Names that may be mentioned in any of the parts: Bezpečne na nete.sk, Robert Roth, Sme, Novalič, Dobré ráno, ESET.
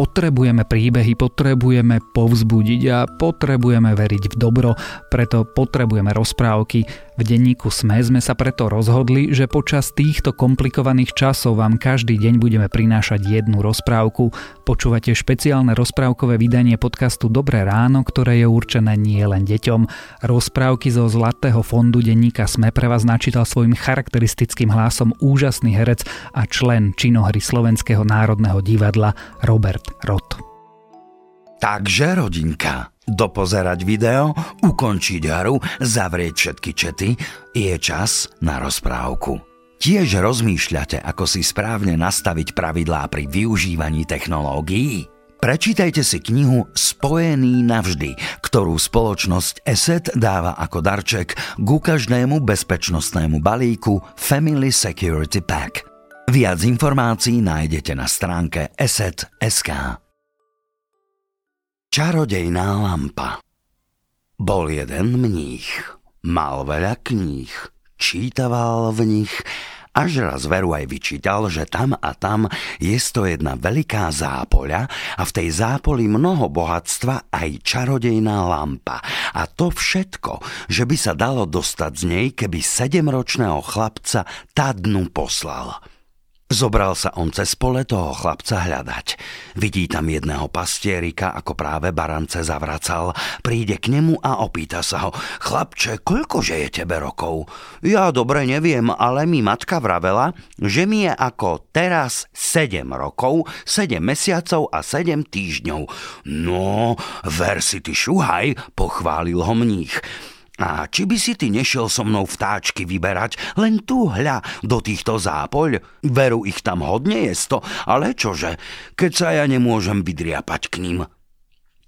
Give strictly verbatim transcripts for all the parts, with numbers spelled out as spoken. Potrebujeme príbehy, potrebujeme povzbudiť a potrebujeme veriť v dobro, preto potrebujeme rozprávky. V denníku Sme sme sa preto rozhodli, že počas týchto komplikovaných časov vám každý deň budeme prinášať jednu rozprávku. Počúvate špeciálne rozprávkové vydanie podcastu Dobré ráno, ktoré je určené nie len deťom. Rozprávky zo Zlatého fondu denníka Sme pre vás načítal svojim charakteristickým hlasom úžasný herec a člen činohry Slovenského národného divadla Robert Roth. Takže rodinka, dopozerať video, ukončiť hru, zavrieť všetky čety, je čas na rozprávku. Tiež rozmýšľate, ako si správne nastaviť pravidlá pri využívaní technológií? Prečítajte si knihu Spojený navždy, ktorú spoločnosť ESET dáva ako darček ku každému bezpečnostnému balíku Family Security Pack. Viac informácií nájdete na stránke e s e t bodka es ká. Čarodejná lampa. Bol jeden mních, mal veľa kníh, čítaval v nich, až raz veru aj vyčítal, že tam a tam je to jedna veľká zápoľa a v tej zápoli mnoho bohatstva aj čarodejná lampa. A to všetko, že by sa dalo dostať z nej, keby sedemročného chlapca tá dnu poslal. Zobral sa on cez pole toho chlapca hľadať. Vidí tam jedného pastierika, ako práve barance zavracal. Príde k nemu a opýta sa ho. Chlapče, koľkože je tebe rokov? Ja dobre neviem, ale mi matka vravela, že mi je ako teraz sedem rokov, sedem mesiacov a sedem týždňov. No, ver si ty šuhaj, pochválil ho mních. A či by si ty nešiel so mnou vtáčky vyberať, len tu hľa, do týchto zápoľ? Veru, ich tam hodne jesto, ale čože, keď sa ja nemôžem vydriapať k ním.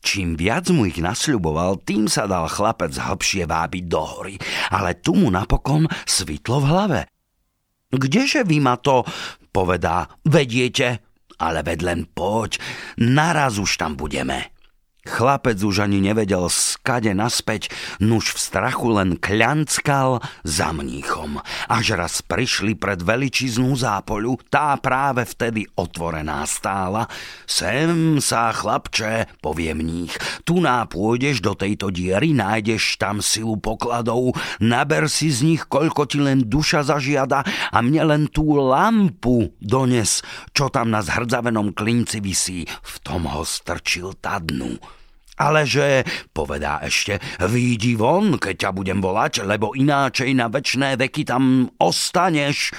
Čím viac mu ich nasľuboval, tým sa dal chlapec hlbšie vábiť do hory, ale tu mu napokon svitlo v hlave. Kdeže vy ma to, povedá, vediete, ale ved len poď, naraz už tam budeme. Chlapec už ani nevedel skade naspäť, nuž v strachu len kľanckal za mníchom. Až raz prišli pred veličiznú zápoľu, tá práve vtedy otvorená stála. Sem sa, chlapče, povie mních, tuná pôjdeš do tejto diery, nájdeš tam silu pokladov, naber si z nich, koľko ti len duša zažiada a mne len tú lampu dones, čo tam na zhrdzavenom klinci visí, v tom ho strčil tá dnu. Ale že, povedá ešte, výjdi von, keď ťa budem volať, lebo ináčej na večné veky tam ostaneš.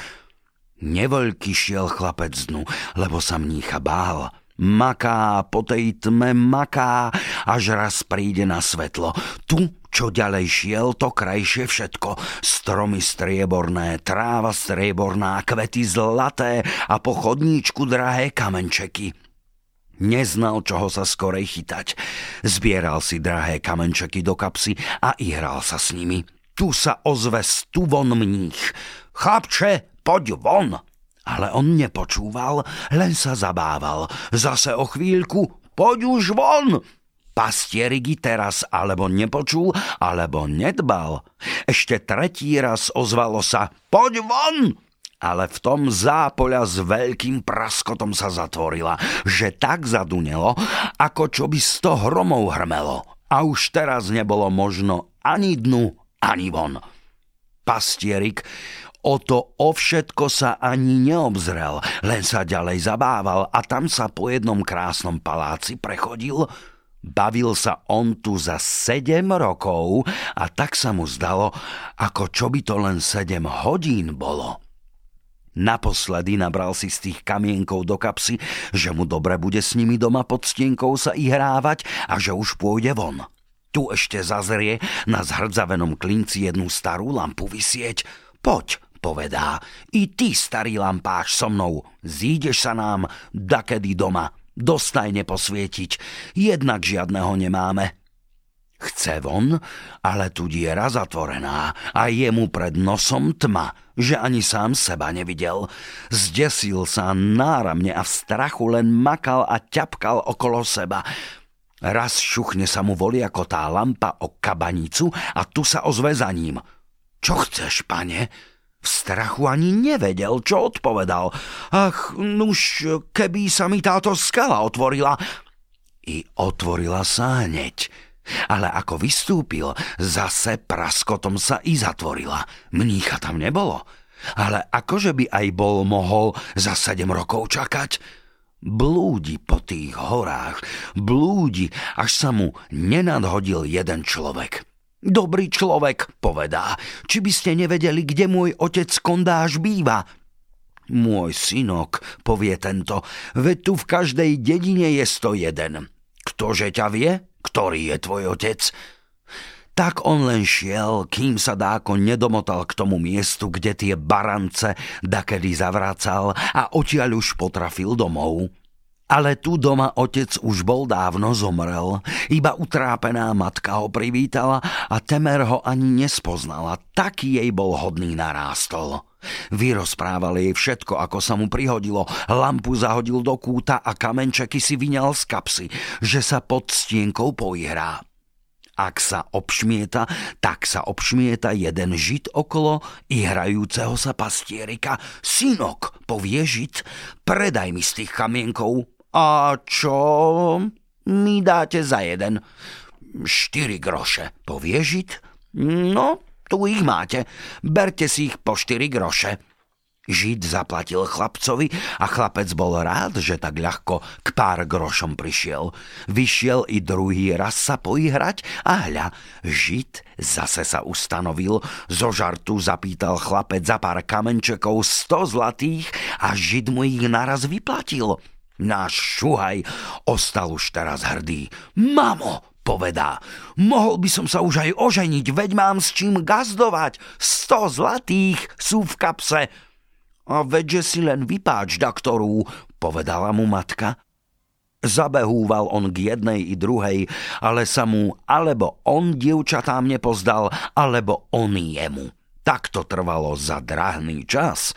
Nevoľky šiel chlapec dnu, lebo sa mnícha bál. Maká, po tej tme maká, až raz príde na svetlo. Tu, čo ďalej šiel, to krajšie všetko. Stromy strieborné, tráva strieborná, kvety zlaté a po chodníčku drahé kamenčeky. Neznal, čoho sa skorej chytať. Zbieral si drahé kamenčeky do kapsy a ihral sa s nimi. Tu sa ozve stuvon mních. Chlapče, poď von! Ale on nepočúval, len sa zabával. Zase o chvíľku, poď už von! Pastierigi teraz alebo nepočul, alebo nedbal. Ešte tretí raz ozvalo sa, poď von! Ale v tom zápoľa s veľkým praskotom sa zatvorila, že tak zadunelo, ako čo by sto hromov hrmelo. A už teraz nebolo možno ani dnu, ani von. Pastierik o to o všetko sa ani neobzrel, len sa ďalej zabával a tam sa po jednom krásnom paláci prechodil. Bavil sa on tu za sedem rokov a tak sa mu zdalo, ako čo by to len sedem hodín bolo. Naposledy nabral si z tých kamienkov do kapsy, že mu dobre bude s nimi doma pod stienkou sa ihrávať a že už pôjde von. Tu ešte zazrie na zhrdzavenom klinci jednu starú lampu visieť. Poď, povedá, i ty, starý lampáš, so mnou, zídeš sa nám dakedy doma, dostajne posvietiť, jednak žiadneho nemáme. Chce von, ale tu diera zatvorená a je mu pred nosom tma, že ani sám seba nevidel. Zdesil sa náramne a v strachu len makal a ťapkal okolo seba. Raz šuchne sa mu voliako tá lampa o kabanicu a tu sa ozve za ním. Čo chceš, pane? V strachu ani nevedel, čo odpovedal. Ach, nuž, keby sa mi táto skala otvorila. I otvorila sa hneď. Ale ako vystúpil, zase praskotom sa i zatvorila. Mnícha tam nebolo. Ale akože by aj bol mohol za sedem rokov čakať? Blúdi po tých horách, blúdi, až sa mu nenadhodil jeden človek. Dobrý človek, povedá, či by ste nevedeli, kde môj otec kondáž býva? Môj synok, povie tento, veď tu v každej dedine je sto jeden. Ktože ťa vie, ktorý je tvoj otec? Tak on len šiel, kým sa dáko nedomotal k tomu miestu, kde tie barance dakedy zavracal a odtiaľ už potrafil domov. Ale tu doma otec už bol dávno zomrel, iba utrápená matka ho privítala a temer ho ani nespoznala, taký jej bol hodný narástol. Vyrozprával jej všetko, ako sa mu prihodilo, lampu zahodil do kúta a kamenčeky si vyňal z kapsy, že sa pod stienkou poihrá. Ak sa obšmieta, tak sa obšmieta jeden žid okolo i hrajúceho sa pastierika. Synok, povie žid, predaj mi z tých kamienkov. A čo mi dáte za jeden? Štyri groše, povie žid. No, tu ich máte. Berte si ich po štyri groše. Žid zaplatil chlapcovi a chlapec bol rád, že tak ľahko k pár grošom prišiel. Vyšiel i druhý raz sa poihrať a hľa, Žid zase sa ustanovil. Zo žartu zapýtal chlapec za pár kamenčekov sto zlatých a Žid mu ich naraz vyplatil. Náš Šuhaj ostal už teraz hrdý. Mamo, povedá, mohol by som sa už aj oženiť, veď mám s čím gazdovať. Sto zlatých sú v kapse. A veďže si len vypáč daktorú, povedala mu matka. Zabehúval on k jednej i druhej, ale sa mu alebo on dievčatám nepozdal, alebo on jemu. Tak to trvalo za drahný čas.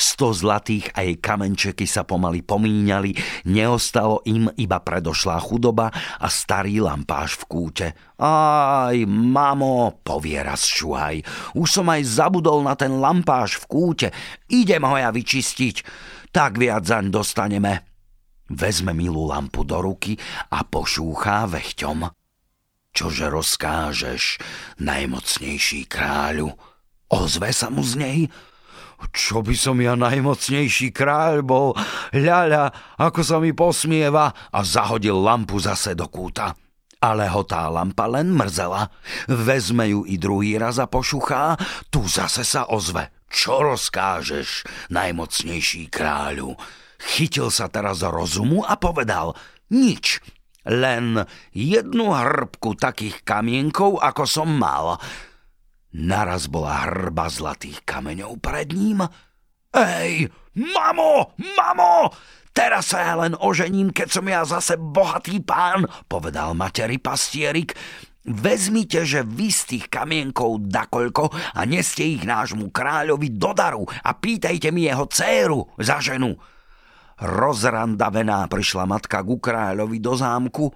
Sto zlatých aj kamenčeky sa pomaly pomíňali, neostalo im iba predošlá chudoba a starý lampáš v kúte. Aj, mamo, povie raz Šuhaj, už som aj zabudol na ten lampáš v kúte, idem ho ja vyčistiť, tak viac zaň dostaneme. Vezme milú lampu do ruky a pošúchá vechťom. Čože rozkážeš, najmocnejší kráľu? Ozve sa mu z nej? Čo by som ja najmocnejší kráľ bol, ľaľa, ako sa mi posmieva, a zahodil lampu zase do kúta. Ale ho tá lampa len mrzela. Vezme ju i druhý raz a pošuchá, tu zase sa ozve. Čo rozkážeš, najmocnejší kráľu? Chytil sa teraz rozumu a povedal, nič, len jednu hrbku takých kamienkov, ako som mal. Naraz bola hrba zlatých kameňov pred ním. Ej, mamo, mamo, teraz sa ja len ožením, keď som ja zase bohatý pán, povedal materi pastierik. Vezmite, že vy z tých kamienkov dakoľko a neste ich nášmu kráľovi do daru a pýtajte mi jeho dcéru za ženu. Rozrandavená prišla matka ku kráľovi do zámku.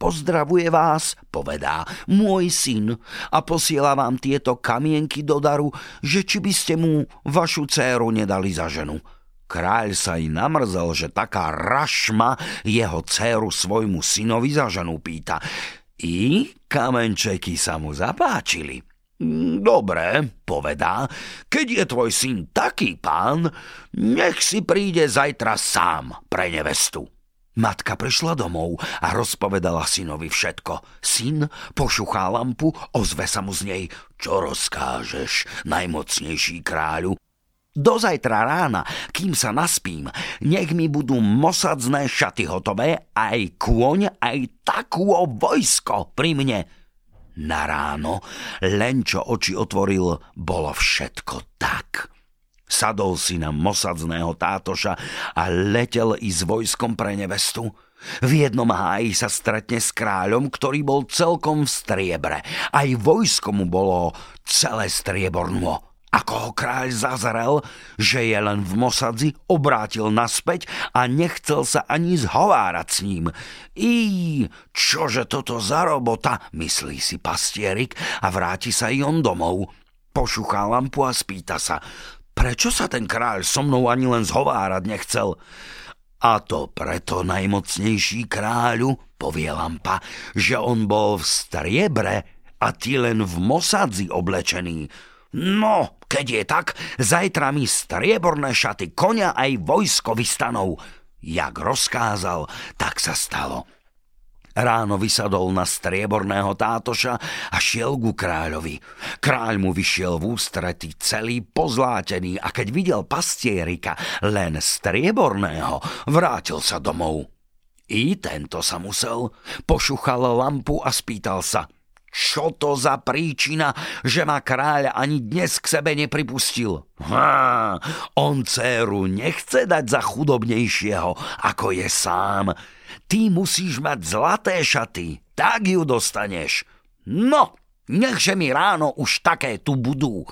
Pozdravuje vás, povedá, môj syn a posiela vám tieto kamienky do daru, že či by ste mu vašu dcéru nedali za ženu. Kráľ sa i namrzel, že taká rašma jeho dcéru svojmu synovi za ženu pýta. I kamenčeky sa mu zapáčili. Dobre, povedá, keď je tvoj syn taký pán, nech si príde zajtra sám pre nevestu. Matka prišla domov a rozpovedala synovi všetko. Syn pošuchá lampu, ozve sa mu z nej. Čo rozkážeš, najmocnejší kráľu? Do zajtra rána, kým sa naspím, nech mi budú mosadzné šaty hotové, aj kôň, aj takúo vojsko pri mne. Na ráno, len čo oči otvoril, bolo všetko tak. Sadol si na mosadzného tátoša a letel i s vojskom pre nevestu. V jednom háji sa stretne s kráľom, ktorý bol celkom v striebre. Aj vojsko mu bolo celé strieborno. Ako ho kráľ zazrel, že je len v mosadzi, obrátil naspäť a nechcel sa ani zhovárať s ním. I čože toto za robota, myslí si pastierik a vráti sa i on domov. Pošuchá lampu a spýta sa, prečo sa ten kráľ so mnou ani len zhovárať nechcel? A to preto, najmocnejší kráľu, povie lampa, že on bol v striebre a ty len v mosadzi oblečený. No, keď je tak, zajtra mi strieborné šaty konia aj vojsko vystanov. Jak rozkázal, tak sa stalo. Ráno vysadol na strieborného tátoša a šiel ku kráľovi. Kráľ mu vyšiel v ústretí celý pozlátený a keď videl pastierika len strieborného, vrátil sa domov. I tento sa musel. Pošuchal lampu a spýtal sa, čo to za príčina, že ma kráľ ani dnes k sebe nepripustil? Há, on dcéru nechce dať za chudobnejšieho, ako je sám. Ty musíš mať zlaté šaty, tak ju dostaneš. No, nechže mi ráno už také tu budú.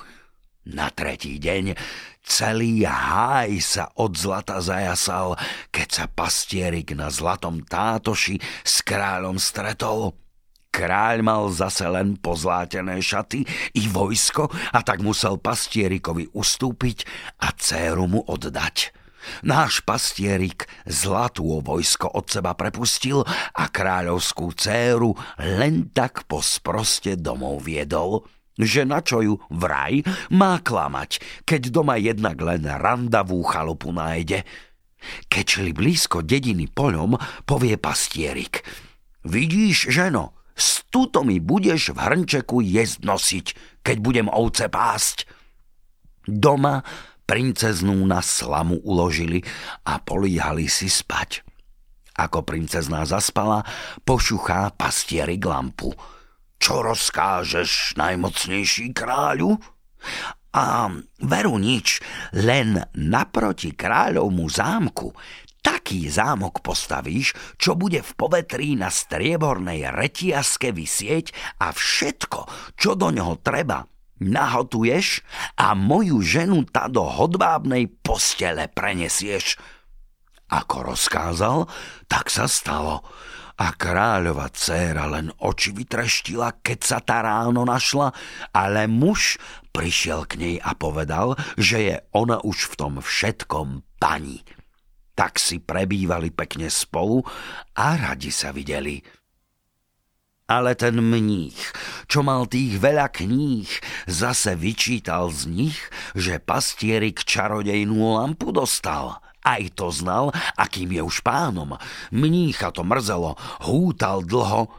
Na tretí deň celý háj sa od zlata zajasal, keď sa pastierik na zlatom tátoši s kráľom stretol. Kráľ mal zase len pozlátené šaty i vojsko a tak musel pastierikovi ustúpiť a dcéru mu oddať. Náš pastierik zlatú vojsko od seba prepustil a kráľovskú dcéru len tak posproste domov viedol, že na čo ju vraj má klamať, keď doma jednak len randavú chalupu nájde. Keď šli blízko dediny poľom, povie pastierik, vidíš, ženo, stuto mi budeš v hrnčeku jesť nosiť, keď budem ovce pásť. Doma princeznú na slamu uložili a políhali si spať. Ako princezná zaspala, pošuchá pastierik lampu. Čo rozkážeš, najmocnejší kráľu? A veru nič, len naproti kráľovmu zámku taký zámok postavíš, čo bude v povetrí na striebornej retiaske visieť a všetko, čo do ňoho treba, nahotuješ a moju ženu ta do hodvábnej postele prenesieš. Ako rozkázal, tak sa stalo. A kráľova dcéra len oči vytreštila, keď sa tá ráno našla, ale muž prišiel k nej a povedal, že je ona už v tom všetkom pani. Tak si prebývali pekne spolu a radi sa videli. Ale ten mních, čo mal tých veľa kníh, zase vyčítal z nich, že pastierik čarodejnú lampu dostal. Aj to znal, akým je už pánom. Mnícha to mrzelo, hútal dlho,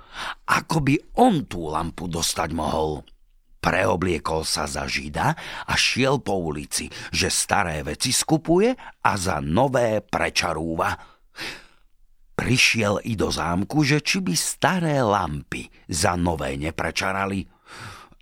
ako by on tú lampu dostať mohol. Preobliekol sa za žida a šiel po ulici, že staré veci skupuje a za nové prečarúva. Prišiel i do zámku, že či by staré lampy za nové neprečarali.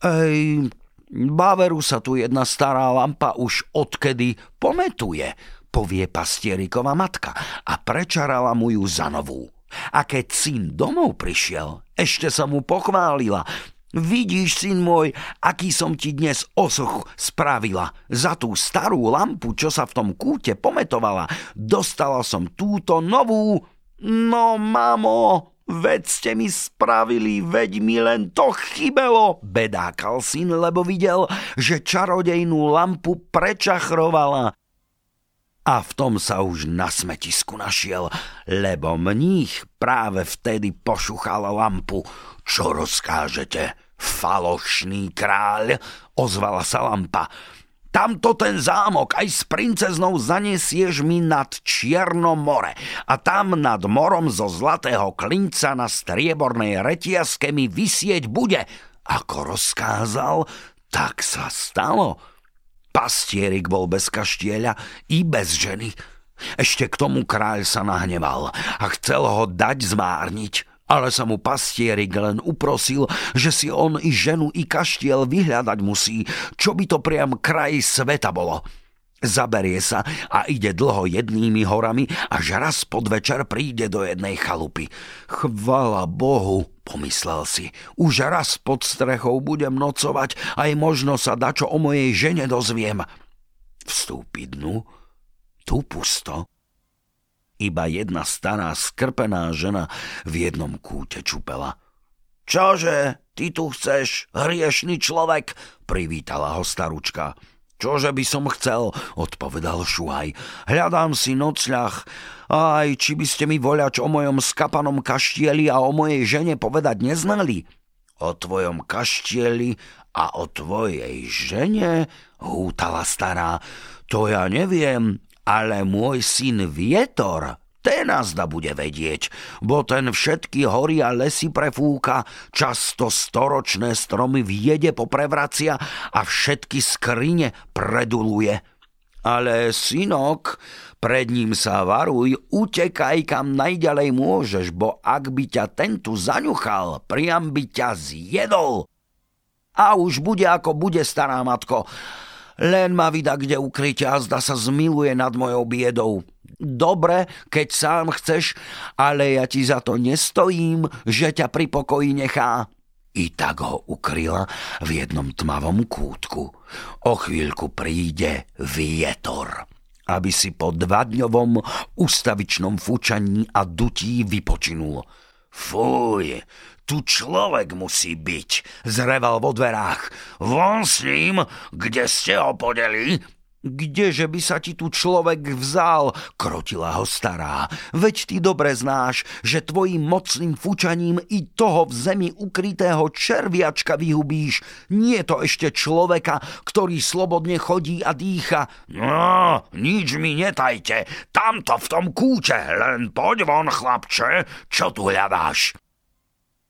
Ej, baveru sa tu jedna stará lampa už odkedy pometuje, povie pastierikova matka a prečarala mu ju za novú. A keď syn domov prišiel, ešte sa mu pochválila – vidíš, syn môj, aký som ti dnes osoch spravila. Za tú starú lampu, čo sa v tom kúte pometovala, dostala som túto novú. No, mamo, veď ste mi spravili, veď mi len to chybelo. Bedákal syn, lebo videl, že čarodejnú lampu prečachrovala. A v tom sa už na smetisku našiel, lebo mních práve vtedy pošuchal lampu. Čo rozkážete, falošný kráľ? Ozvala sa lampa. Tamto ten zámok aj s princeznou zaniesieš mi nad Čierno more a tam nad morom zo zlatého klinca na striebornej retiaske mi visieť bude. Ako rozkázal, tak sa stalo. Pastierik bol bez kaštieľa i bez ženy. Ešte k tomu kráľ sa nahneval a chcel ho dať zmárniť, ale sa mu pastierik len uprosil, že si on i ženu i kaštiel vyhľadať musí, čo by to priam kraj sveta bolo. Zaberie sa a ide dlho jednými horami, až raz podvečer príde do jednej chalupy. Chvala Bohu, pomyslel si, už raz pod strechou budem nocovať, aj možno sa dačo o mojej žene dozviem. Vstúpi dnu, tu pusto. Iba jedna stará skrpená žena v jednom kúte čupela. Čože, ty tu chceš, hriešny človek, privítala ho staručka. Čože by som chcel, odpovedal Šuhaj. Hľadám si nocľah. Aj, či by ste mi voľač o mojom skapanom kaštieli a o mojej žene povedať neznali? O tvojom kaštieli a o tvojej žene? Hútala stará. To ja neviem, ale môj syn Vietor, ten azda bude vedieť, bo ten všetky hory a lesy prefúka, často storočné stromy v jede poprevracia a všetky skrine preduluje. Ale synok, pred ním sa varuj, utekaj kam najďalej môžeš, bo ak by ťa tento zaňuchal, priam by ťa zjedol. A už bude ako bude, stará matko. Len ma vida kde ukryť a zda sa zmiluje nad mojou biedou. Dobre, keď sám chceš, ale ja ti za to nestojím, že ťa pri pokoji nechá. I tak ho ukryla v jednom tmavom kútku. O chvíľku príde vietor, aby si po dvadňovom ustavičnom fučaní a dutí vypočinul. Fuj, tu človek musí byť, zreval vo dverách. Von s ním, kde ste ho podeli? Kdeže by sa ti tu človek vzal, krotila ho stará. Veď ty dobre znáš, že tvojim mocným fučaním i toho v zemi ukrytého červiačka vyhubíš. Nie to ešte človeka, ktorý slobodne chodí a dýcha. No, nič mi netajte, tamto v tom kúte, len poď von, chlapče, čo tu hľadáš?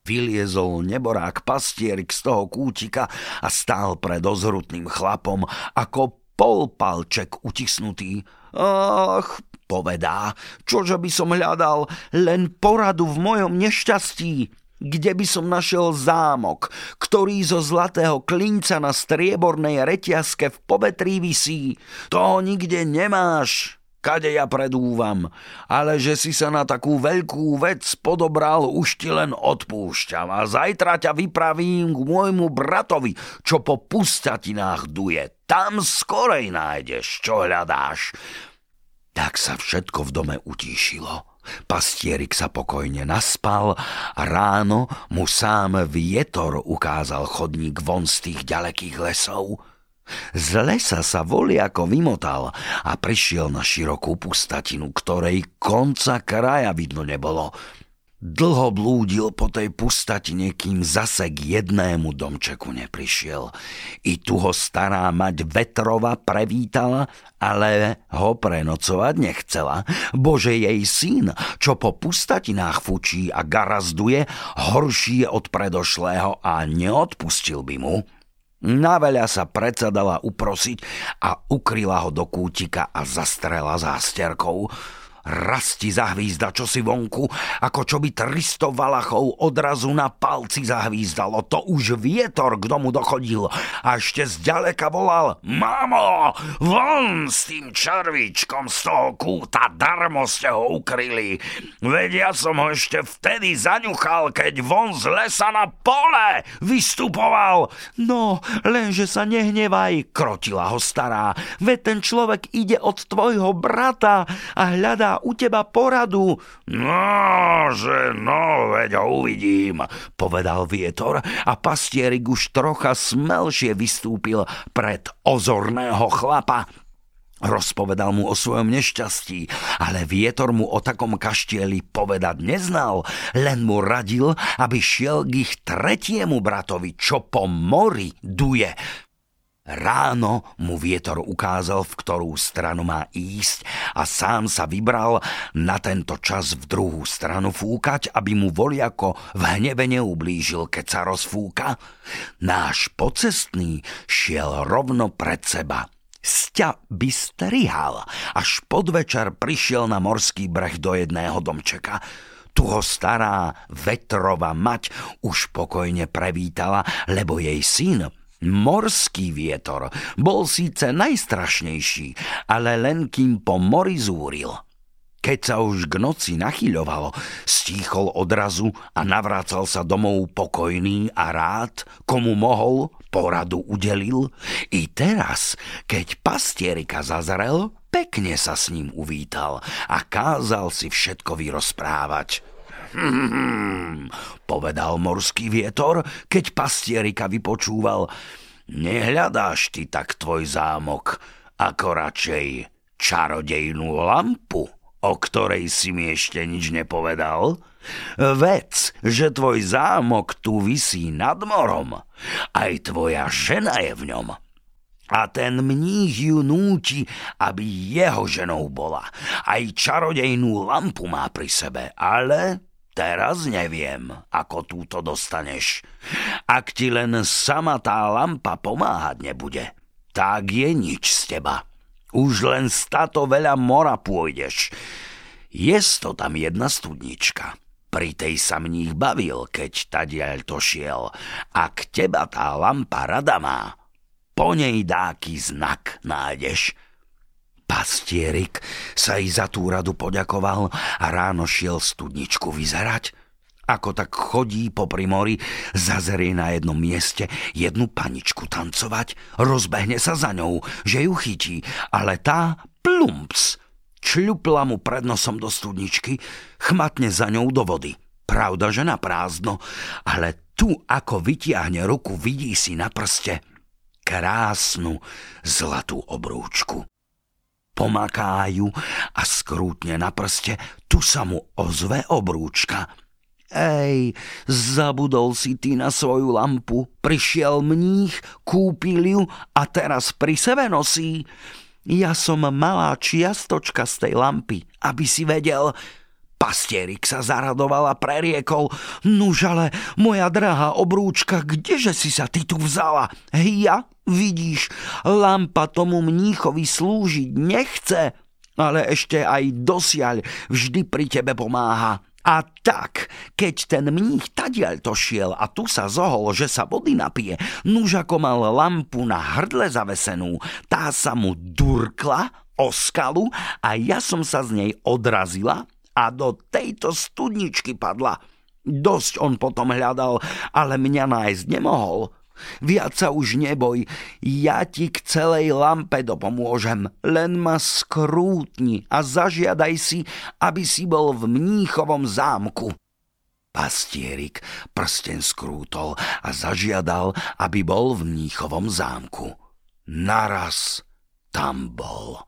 Vyliezol neborák pastierik z toho kútika a stál pred ozhrutným chlapom, ako polpalček utisnutý. Ach, povedá, čože by som hľadal, len poradu v mojom nešťastí. Kde by som našiel zámok, ktorý zo zlatého klinca na striebornej reťazke v povetrí visí? Toho nikde nemáš. Kade ja predúvam, ale že si sa na takú veľkú vec podobral, už ti len odpúšťam a zajtra ťa vypravím k môjmu bratovi, čo po pustatinách duje. Tam skorej nájdeš, čo hľadáš. Tak sa všetko v dome utíšilo. Pastierik sa pokojne naspal a ráno mu sám vietor ukázal chodník von z tých ďalekých lesov. Z lesa sa voliako vymotal a prišiel na širokú pustatinu, ktorej konca kraja vidno nebolo. Dlho blúdil po tej pustatine, kým zase k jednému domčeku neprišiel. I tu ho stará mať vetrova prevítala, ale ho prenocovať nechcela. Bože, jej syn, čo po pustatinách fučí a garazduje, horší je od predošlého a neodpustil by mu. Naveľa sa predsa dala uprosiť a ukryla ho do kútika a zastrela zásterkou. Rasti zahvízda čosi vonku, ako čo by tristo valachov odrazu na palci zahvízdalo. To už vietor k domu dochodil a ešte zďaleka volal: Mamo, von s tým červíčkom z toho kúta, darmo ste ho ukryli. Veď ja som ho ešte vtedy zaňuchal, keď von z lesa na pole vystupoval. No, lenže sa nehnevaj, krotila ho stará. Veď ten človek ide od tvojho brata a hľadá u teba poradu. No, že no, veď ho uvidím, povedal vietor a pastierik už trocha smelšie vystúpil pred ozorného chlapa. Rozpovedal mu o svojom nešťastí, ale vietor mu o takom kaštieli povedať neznal, len mu radil, aby šiel k ich tretiemu bratovi, čo po mori duje. Ráno mu vietor ukázal, v ktorú stranu má ísť a sám sa vybral na tento čas v druhú stranu fúkať, aby mu voliako v hneve neublížil, keď sa rozfúka. Náš pocestný šiel rovno pred seba. Sťa by strihal, až podvečer prišiel na morský breh do jedného domčeka. Tu ho stará vetrova mať už pokojne prevítala, lebo jej syn, morský vietor, bol síce najstrašnejší, ale len kým po mori zúril. Keď sa už k noci nachyľovalo, stíchol odrazu a navracal sa domov pokojný a rád, komu mohol, poradu udelil. I teraz, keď pastierika zazrel, pekne sa s ním uvítal a kázal si všetko vyrozprávať. Hm, povedal morský vietor, keď pastierika vypočúval. Nehľadáš ty tak tvoj zámok, ako radšej čarodejnú lampu, o ktorej si mi ešte nič nepovedal? Vec, že tvoj zámok tu visí nad morom, aj tvoja žena je v ňom. A ten mních ju núti, aby jeho ženou bola. Aj čarodejnú lampu má pri sebe, ale teraz neviem, ako túto dostaneš. Ak ti len sama tá lampa pomáhať nebude, tak je nič z teba. Už len stato veľa mora pôjdeš. Jesto tam jedna studnička. Pri tej sa mních bavil, keď tadiaľ to šiel. Ak teba tá lampa rada má, po nej dáky znak nájdeš. Pastierik sa i za tú radu poďakoval a ráno šiel studničku vyzerať. Ako tak chodí popri mori, zazrie na jednom mieste jednu paničku tancovať, rozbehne sa za ňou, že ju chytí, ale tá plumps čľupla mu pred nosom do studničky, chmatne za ňou do vody. Pravda, že na prázdno, ale tu ako vytiahne ruku, vidí si na prste krásnu zlatú obrúčku. Pomakájú a skrútne na prste, tu sa mu ozve obrúčka. Ej, zabudol si ty na svoju lampu, prišiel mních, kúpil ju a teraz pri sebe nosí. Ja som malá čiastočka z tej lampy, aby si vedel. Pastierik sa zaradoval a preriekol. Nuž ale, moja drahá obrúčka, kdeže si sa ty tu vzala? Ja, vidíš, lampa tomu mníchovi slúžiť nechce, ale ešte aj dosiaľ vždy pri tebe pomáha. A tak, keď ten mních tadiaľ to šiel a tu sa zohol, že sa vody napije, nuž ako mal lampu na hrdle zavesenú, tá sa mu durkla o skalu a ja som sa z nej odrazila a do tejto studničky padla. Dosť on potom hľadal, ale mňa nájsť nemohol. Viac sa už neboj, ja ti k celej lampe dopomôžem. Len ma skrútni a zažiadaj si, aby si bol v mníchovom zámku. Pastierik prsten skrútol a zažiadal, aby bol v mníchovom zámku. Naraz tam bol.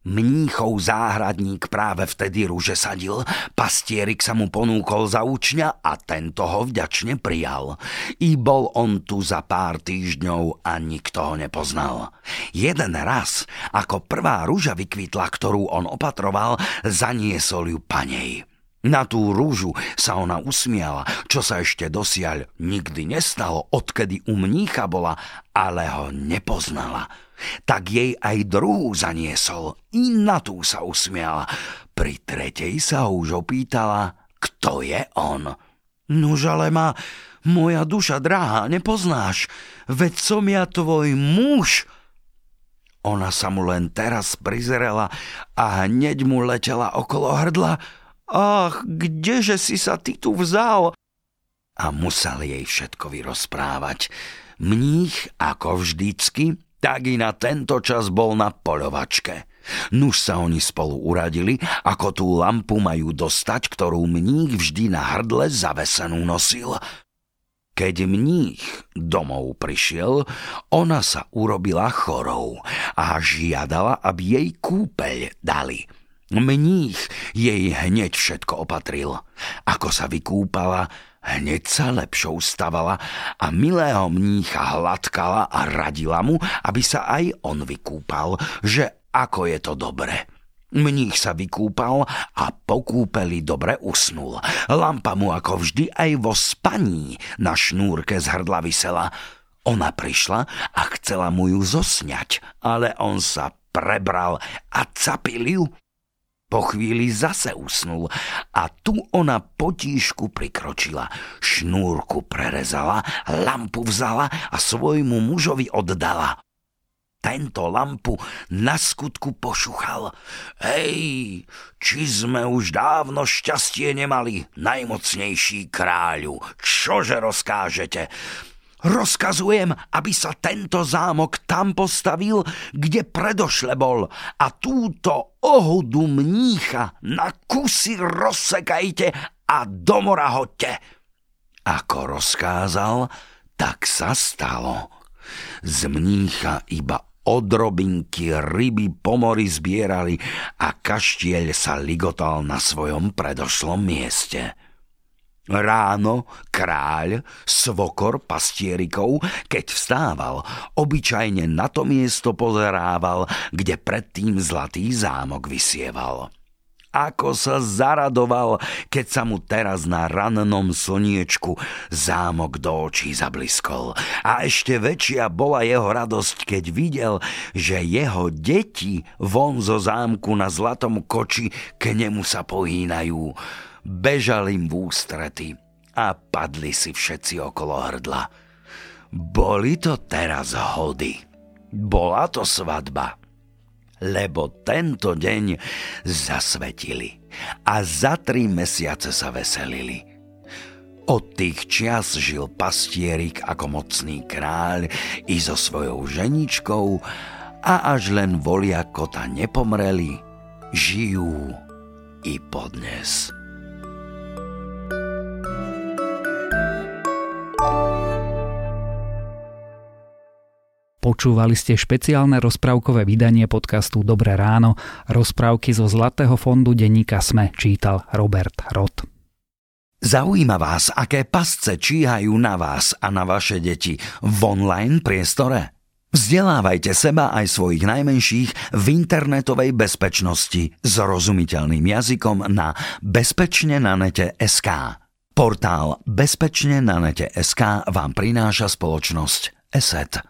Mníchov záhradník práve vtedy ruže sadil, pastierik sa mu ponúkol za učňa a tento ho vďačne prijal. I bol on tu za pár týždňov a nikto ho nepoznal. Jeden raz, ako prvá ruža vykvitla, ktorú on opatroval, zaniesol ju panej. Na tú rúžu sa ona usmiala, čo sa ešte dosiaľ nikdy nestalo, odkedy u mnícha bola, ale ho nepoznala. Tak jej aj druhú zaniesol, i na tú sa usmiala. Pri tretej sa už opýtala, kto je on. Nuž ale ma, moja duša drahá, nepoznáš, veď som ja tvoj muž. Ona sa mu len teraz prizerela a hneď mu letela okolo hrdla. Ach, kdeže si sa ty tu vzal? A musel jej všetko vyrozprávať. Mních, ako vždycky, tak i na tento čas bol na poľovačke. Nuž sa oni spolu uradili, ako tú lampu majú dostať, ktorú mních vždy na hrdle zavesenú nosil. Keď mních domov prišiel, ona sa urobila chorou a žiadala, aby jej kúpeľ dali. Mních jej hneď všetko opatril. Ako sa vykúpala, hneď sa lepšou stavala a milého mnícha hladkala a radila mu, aby sa aj on vykúpal, že ako je to dobre. Mních sa vykúpal a po kúpeli dobre usnul. Lampa mu ako vždy aj vo spaní na šnúrke z hrdla visela. Ona prišla a chcela mu ju zosňať, ale on sa prebral a capil ju. Po chvíli zase usnul a tu ona potíšku prikročila, šnúrku prerezala, lampu vzala a svojmu mužovi oddala. Tento lampu na skutku pošuchal. Hej, či sme už dávno šťastie nemali, najmocnejší kráľu, čože rozkážete? Rozkazujem, aby sa tento zámok tam postavil, kde predošle bol, a túto ohudu mnícha na kusy rozsekajte a domora hoďte. Ako rozkázal, tak sa stalo. Z mnícha iba odrobinky ryby po mori zbierali a kaštieľ sa ligotal na svojom predošlom mieste. Ráno kráľ, svokor pastierikov, keď vstával, obyčajne na to miesto pozerával, kde predtým zlatý zámok vysieval. Ako sa zaradoval, keď sa mu teraz na rannom slniečku zámok do očí zabliskol. A ešte väčšia bola jeho radosť, keď videl, že jeho deti von zo zámku na zlatom koči k nemu sa pohýnajú. Bežal im v ústrety a padli si všetci okolo hrdla. Boli to teraz hody. Bola to svadba. Lebo tento deň zasvetili a za tri mesiace sa veselili. Od tých čias žil pastierik ako mocný kráľ i so svojou ženičkou a až len volia kota nepomreli, žijú i podnes. Počúvali ste špeciálne rozprávkové vydanie podcastu Dobré ráno. Rozprávky zo Zlatého fondu denníka Sme čítal Robert Roth. Zaujíma vás, aké pasce číhajú na vás a na vaše deti v online priestore? Vzdelávajte seba aj svojich najmenších v internetovej bezpečnosti s rozumiteľným jazykom na Bezpečne na nete bodka es ká. Portál Bezpečne na nete bodka es ká vám prináša spoločnosť ESET.